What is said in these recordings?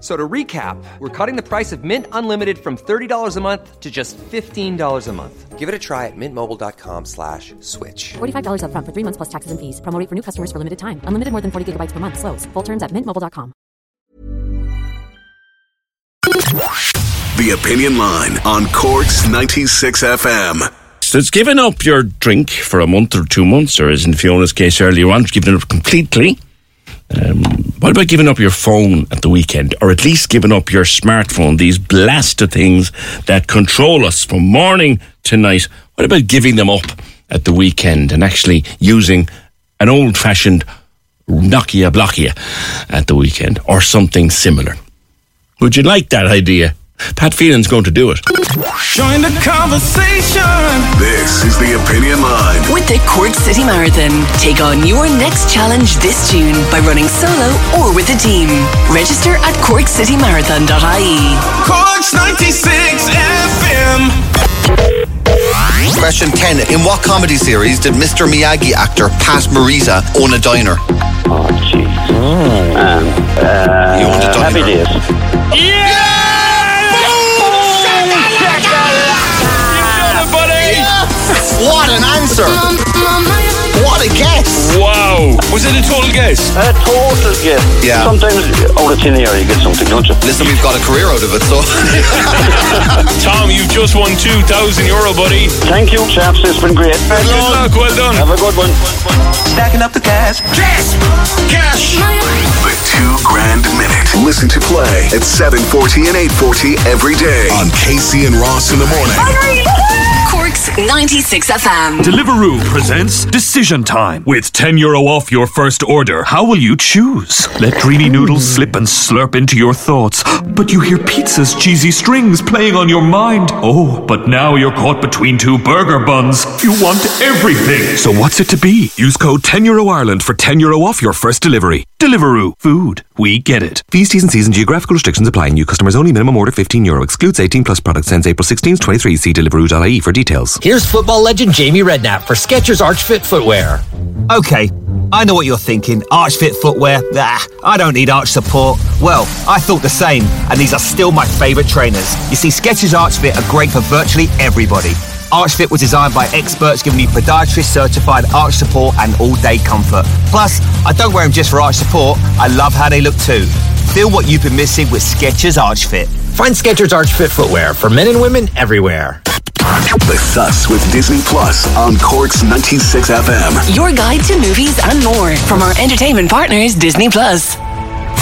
So to recap, we're cutting the price of Mint Unlimited from $30 a month to just $15 a month. Give it a try at mintmobile.com/switch. $45 up front for 3 months plus taxes and fees. Promo rate for new customers for limited time. Unlimited more than 40 gigabytes per month. Slows full terms at mintmobile.com. The Opinion Line on Cork's 96 FM. So it's giving up your drink for a month or 2 months, or as in Fiona's case earlier on, giving it up completely. What about giving up your phone at the weekend, or at least giving up your smartphone, these blasted things that control us from morning to night? What about giving them up at the weekend and actually using an old-fashioned Nokia Blokia at the weekend or something similar? Would you like that idea? Pat Phelan's going to do it. Join the conversation. This is the Opinion Line with the Cork City Marathon. Take on your next challenge this June by running solo or with a team. Register at CorkCityMarathon.ie. Cork's 96 FM. Question 10. In what comedy series did Mr. Miyagi actor Pat Morita own a diner? Oh, jeez. He owned a diner. Happy Days. Yeah! What an answer! What a guess! Wow! Was it a total guess? A total guess. Yeah. Sometimes out of thin air you get something, don't you? Listen, we've got a career out of it, so... Tom, you've just won €2,000, buddy. Thank you, chaps. It's been great. Good luck. Well done. Have a good one. Stacking up the cash. Cash! Cash! The $2,000 minute. Listen to play at 7:40 and 8:40 every day on Casey and Ross in the morning. Cork's 96 FM. Deliveroo presents Decision Time. With €10 off your first order, how will you choose? Let dreamy noodles slip and slurp into your thoughts, but you hear pizza's cheesy strings playing on your mind. Oh, but now you're caught between two burger buns. You want everything. So what's it to be? Use code €10 Ireland for €10 off your first delivery. Deliveroo. Food. We get it. Fees, T's and C's and geographical restrictions apply. New customers only. Minimum order €15. Excludes 18 plus products. Ends April 16th, 23. See Deliveroo.ie for details. Here's football legend Jamie Redknapp for Skechers ArchFit footwear. Okay, I know what you're thinking. ArchFit footwear? Nah, I don't need arch support. Well, I thought the same, and these are still my favourite trainers. You see, Skechers ArchFit are great for virtually everybody. ArchFit was designed by experts giving you podiatrist-certified arch support and all-day comfort. Plus, I don't wear them just for arch support. I love how they look too. Feel what you've been missing with Skechers ArchFit. Find Skechers ArchFit footwear for men and women everywhere. The Sus with Disney Plus on Cork's 96 FM. Your guide to movies and more from our entertainment partners, Disney Plus.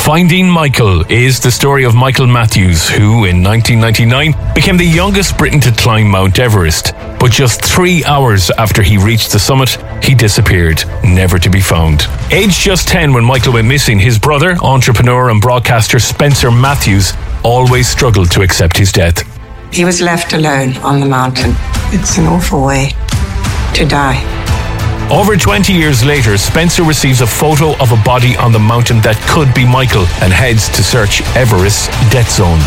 Finding Michael is the story of Michael Matthews, who in 1999 became the youngest Briton to climb Mount Everest. But just 3 hours after he reached the summit, he disappeared, never to be found. Aged just 10 when Michael went missing, his brother, entrepreneur and broadcaster Spencer Matthews, always struggled to accept his death. He was left alone on the mountain. It's an awful way to die. Over 20 years later, Spencer receives a photo of a body on the mountain that could be Michael and heads to search Everest's death zone.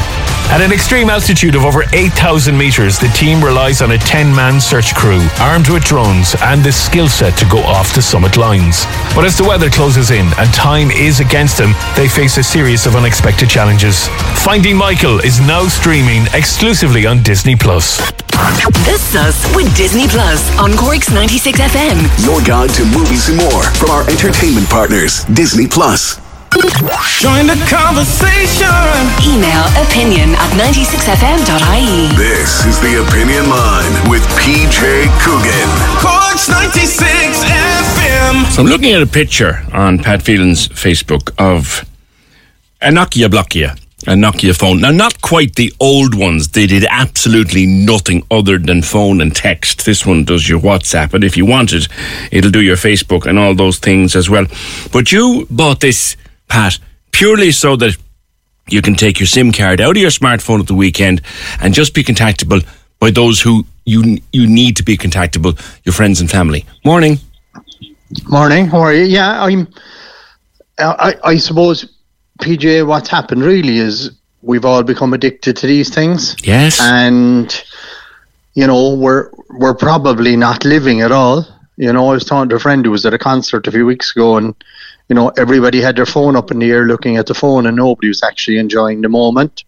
At an extreme altitude of over 8,000 metres, the team relies on a 10-man search crew, armed with drones and the skill set to go off the summit lines. But as the weather closes in and time is against them, they face a series of unexpected challenges. Finding Michael is now streaming exclusively on Disney+. The Sus with Disney Plus on Cork's 96 FM. Your guide to movies and more from our entertainment partners, Disney Plus. Join the conversation. Email opinion@96fm.ie. This is the Opinion Line with PJ Coogan. Cork's 96 FM. So I'm looking at a picture on Pat Phelan's Facebook of a Nokia Blokia. A Nokia phone. Now, not quite the old ones. They did absolutely nothing other than phone and text. This one does your WhatsApp, and if you want it, it'll do your Facebook and all those things as well. But you bought this, Pat, purely so that you can take your SIM card out of your smartphone at the weekend and just be contactable by those who you need to be contactable, your friends and family. Morning. Morning. How are you? Yeah, I suppose, PJ, what's happened really is we've all become addicted to these things. Yes. And, you know, we're probably not living at all. You know, I was talking to a friend who was at a concert a few weeks ago, and, you know, everybody had their phone up in the air looking at the phone, and nobody was actually enjoying the moment.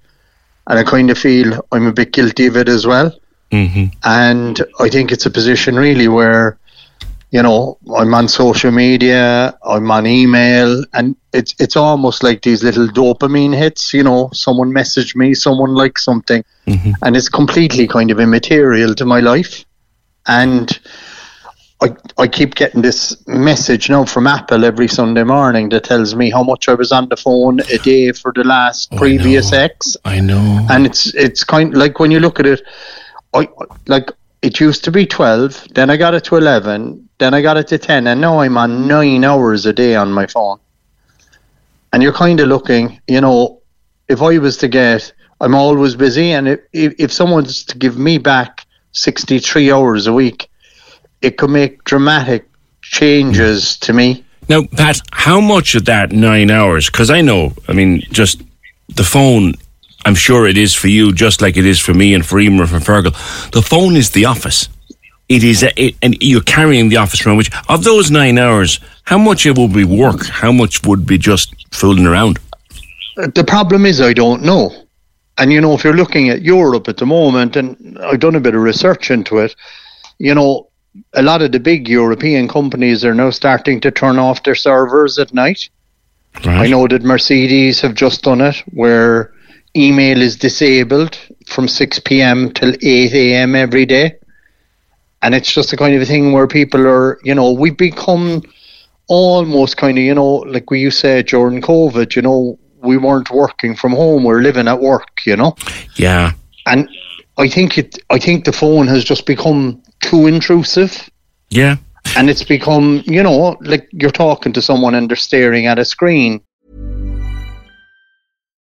And I kind of feel I'm a bit guilty of it as well. Mm-hmm. And I think it's a position really where, you know, I'm on social media, I'm on email, and it's almost like these little dopamine hits, you know, someone messaged me, someone liked something, mm-hmm. and it's completely kind of immaterial to my life. And I keep getting this message now from Apple every Sunday morning that tells me how much I was on the phone a day for the last previous X. I know. And it's kind of like when you look at it, it used to be 12, then I got it to 11, then I got it to 10, and now I'm on 9 hours a day on my phone. And you're kind of looking, you know, if I was to get, I'm always busy, and if someone's to give me back 63 hours a week, it could make dramatic changes to me. Now, Pat, how much of that 9 hours, because just the phone, I'm sure it is for you, just like it is for me and for Emer and for Fergal. The phone is the office. It is, and you're carrying the office around, which, of those 9 hours, how much it would be work? How much would be just fooling around? The problem is, I don't know. And, you know, if you're looking at Europe at the moment, and I've done a bit of research into it, you know, a lot of the big European companies are now starting to turn off their servers at night. Right. I know that Mercedes have just done it, where email is disabled from 6 p.m. till 8 a.m. every day. And it's just the kind of thing where people are, you know, we've become almost kind of, you know, like we used to say during COVID, you know, we weren't working from home, we're living at work, you know? Yeah. And I think the phone has just become too intrusive. Yeah. And it's become, you know, like you're talking to someone and they're staring at a screen.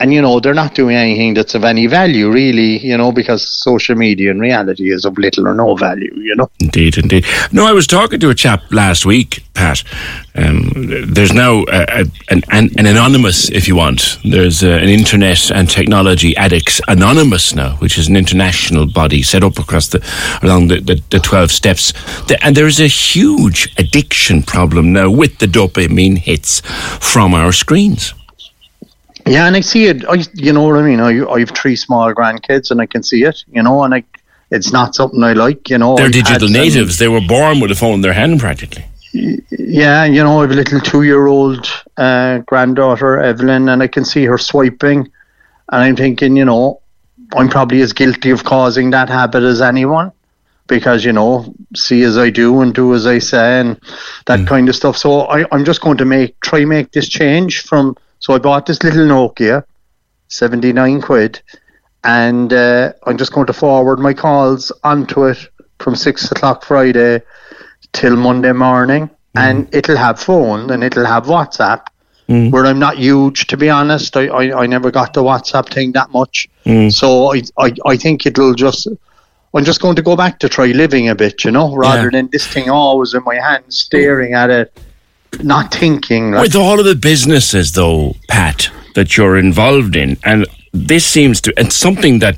And, you know, they're not doing anything that's of any value, really, you know, because social media in reality is of little or no value, you know. Indeed. No, I was talking to a chap last week, Pat. There's now an anonymous, if you want. There's an Internet and Technology Addicts Anonymous now, which is an international body set up along the 12 steps. And there is a huge addiction problem now with the dopamine hits from our screens. Yeah, and I see it. You know what I mean? I have three small grandkids, and I can see it. You know, and it's not something I like. You know, they're digital natives. They were born with a phone in their hand, practically. Yeah, you know, I have a little 2-year-old granddaughter, Evelyn, and I can see her swiping, and I'm thinking, you know, I'm probably as guilty of causing that habit as anyone, because, you know, see as I do and do as I say, and that kind of stuff. So I'm just going to make this change from. So I bought this little Nokia, 79 quid, and I'm just going to forward my calls onto it from 6 o'clock Friday till Monday morning, and it'll have phone and it'll have WhatsApp, where I'm not huge, to be honest. I never got the WhatsApp thing that much. So I think it'll just... I'm just going to go back to try living a bit, you know, rather than this thing always in my hand, staring at it. Not thinking. Like. With all of the businesses, though, Pat, that you're involved in, and this seems to... And something that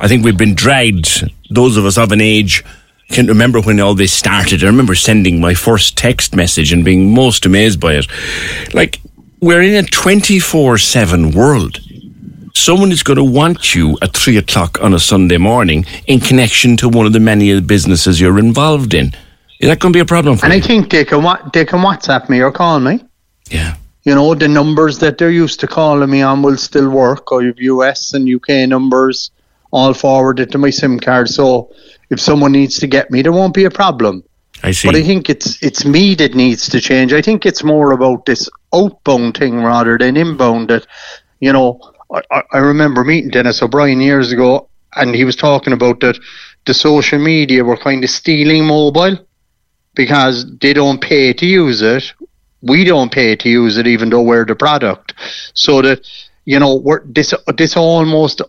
I think we've been dragged, those of us of an age... Can't remember when all this started. I remember sending my first text message and being most amazed by it. Like, we're in a 24/7 world. Someone is going to want you at 3 o'clock on a Sunday morning in connection to one of the many businesses you're involved in. Is that going to be a problem for you? And I think they can WhatsApp me or call me. Yeah. You know, the numbers that they're used to calling me on will still work. I have US and UK numbers all forwarded to my SIM card. So if someone needs to get me, there won't be a problem. I see. But I think it's me that needs to change. I think it's more about this outbound thing rather than inbound. That, you know, I remember meeting Dennis O'Brien years ago, and he was talking about that the social media were kind of stealing mobile because they don't pay to use it. We don't pay to use it, even though we're the product. So that, you know, we're this almost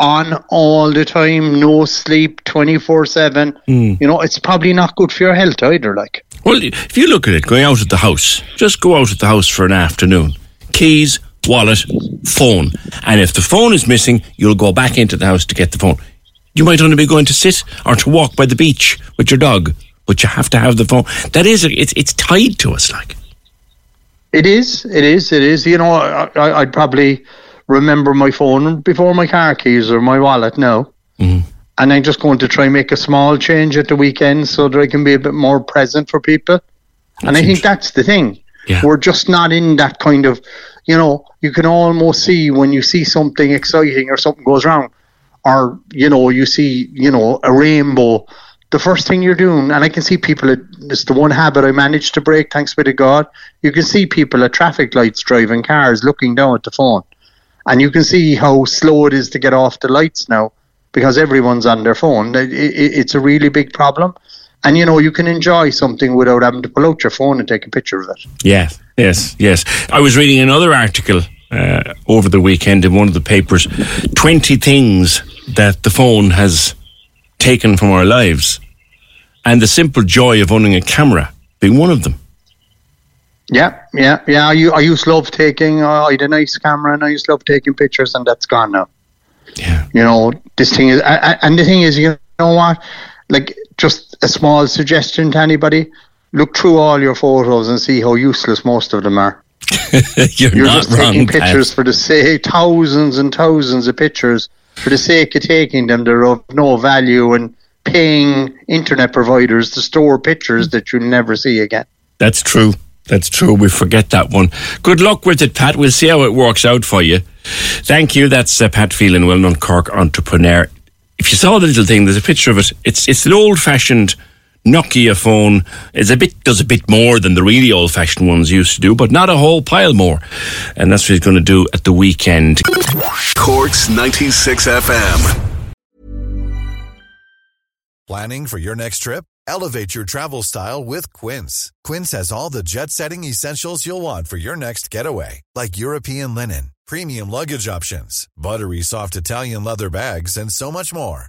on all the time, no sleep, 24/7. You know, it's probably not good for your health either. Like, well, if you look at it, going out at the house, just go out at the house for an afternoon. Keys, wallet, phone, and if the phone is missing, you'll go back into the house to get the phone. You might only be going to sit or to walk by the beach with your dog, but you have to have the phone. That is, it's tied to us, like. It is. You know, I'd probably remember my phone before my car keys or my wallet now. And I'm just going to try and make a small change at the weekend so that I can be a bit more present for people. And I think that's the thing. Yeah. We're just not in that kind of, you know, you can almost see when you see something exciting or something goes wrong, or, you know, you see, you know, a rainbow, the first thing you're doing, and I can see people, it's the one habit I managed to break, thanks be to God, you can see people at traffic lights driving cars looking down at the phone. And you can see how slow it is to get off the lights now because everyone's on their phone. It's a really big problem. And, you know, you can enjoy something without having to pull out your phone and take a picture of it. Yes. I was reading another article over the weekend in one of the papers, 20 things that the phone has taken from our lives. And the simple joy of owning a camera being one of them. Yeah. I used to love taking, I had a nice camera and I used to love taking pictures, and that's gone now. Yeah. You know, this thing is, and the thing is, you know what, like, just a small suggestion to anybody, look through all your photos and see how useless most of them are. You're not just wrong, taking pictures for the sake, thousands and thousands of pictures for the sake of taking them. They're of no value, and paying internet providers to store pictures that you'll never see again. That's true. We forget that one. Good luck with it, Pat. We'll see how it works out for you. Thank you. That's Pat Phelan, well-known Cork entrepreneur. If you saw the little thing, there's a picture of it. It's an old-fashioned Nokia phone. It does a bit more than the really old-fashioned ones used to do, but not a whole pile more. And that's what he's going to do at the weekend. Cork's 96 FM. Planning for your next trip? Elevate your travel style with Quince. Quince has all the jet-setting essentials you'll want for your next getaway, like European linen, premium luggage options, buttery soft Italian leather bags, and so much more.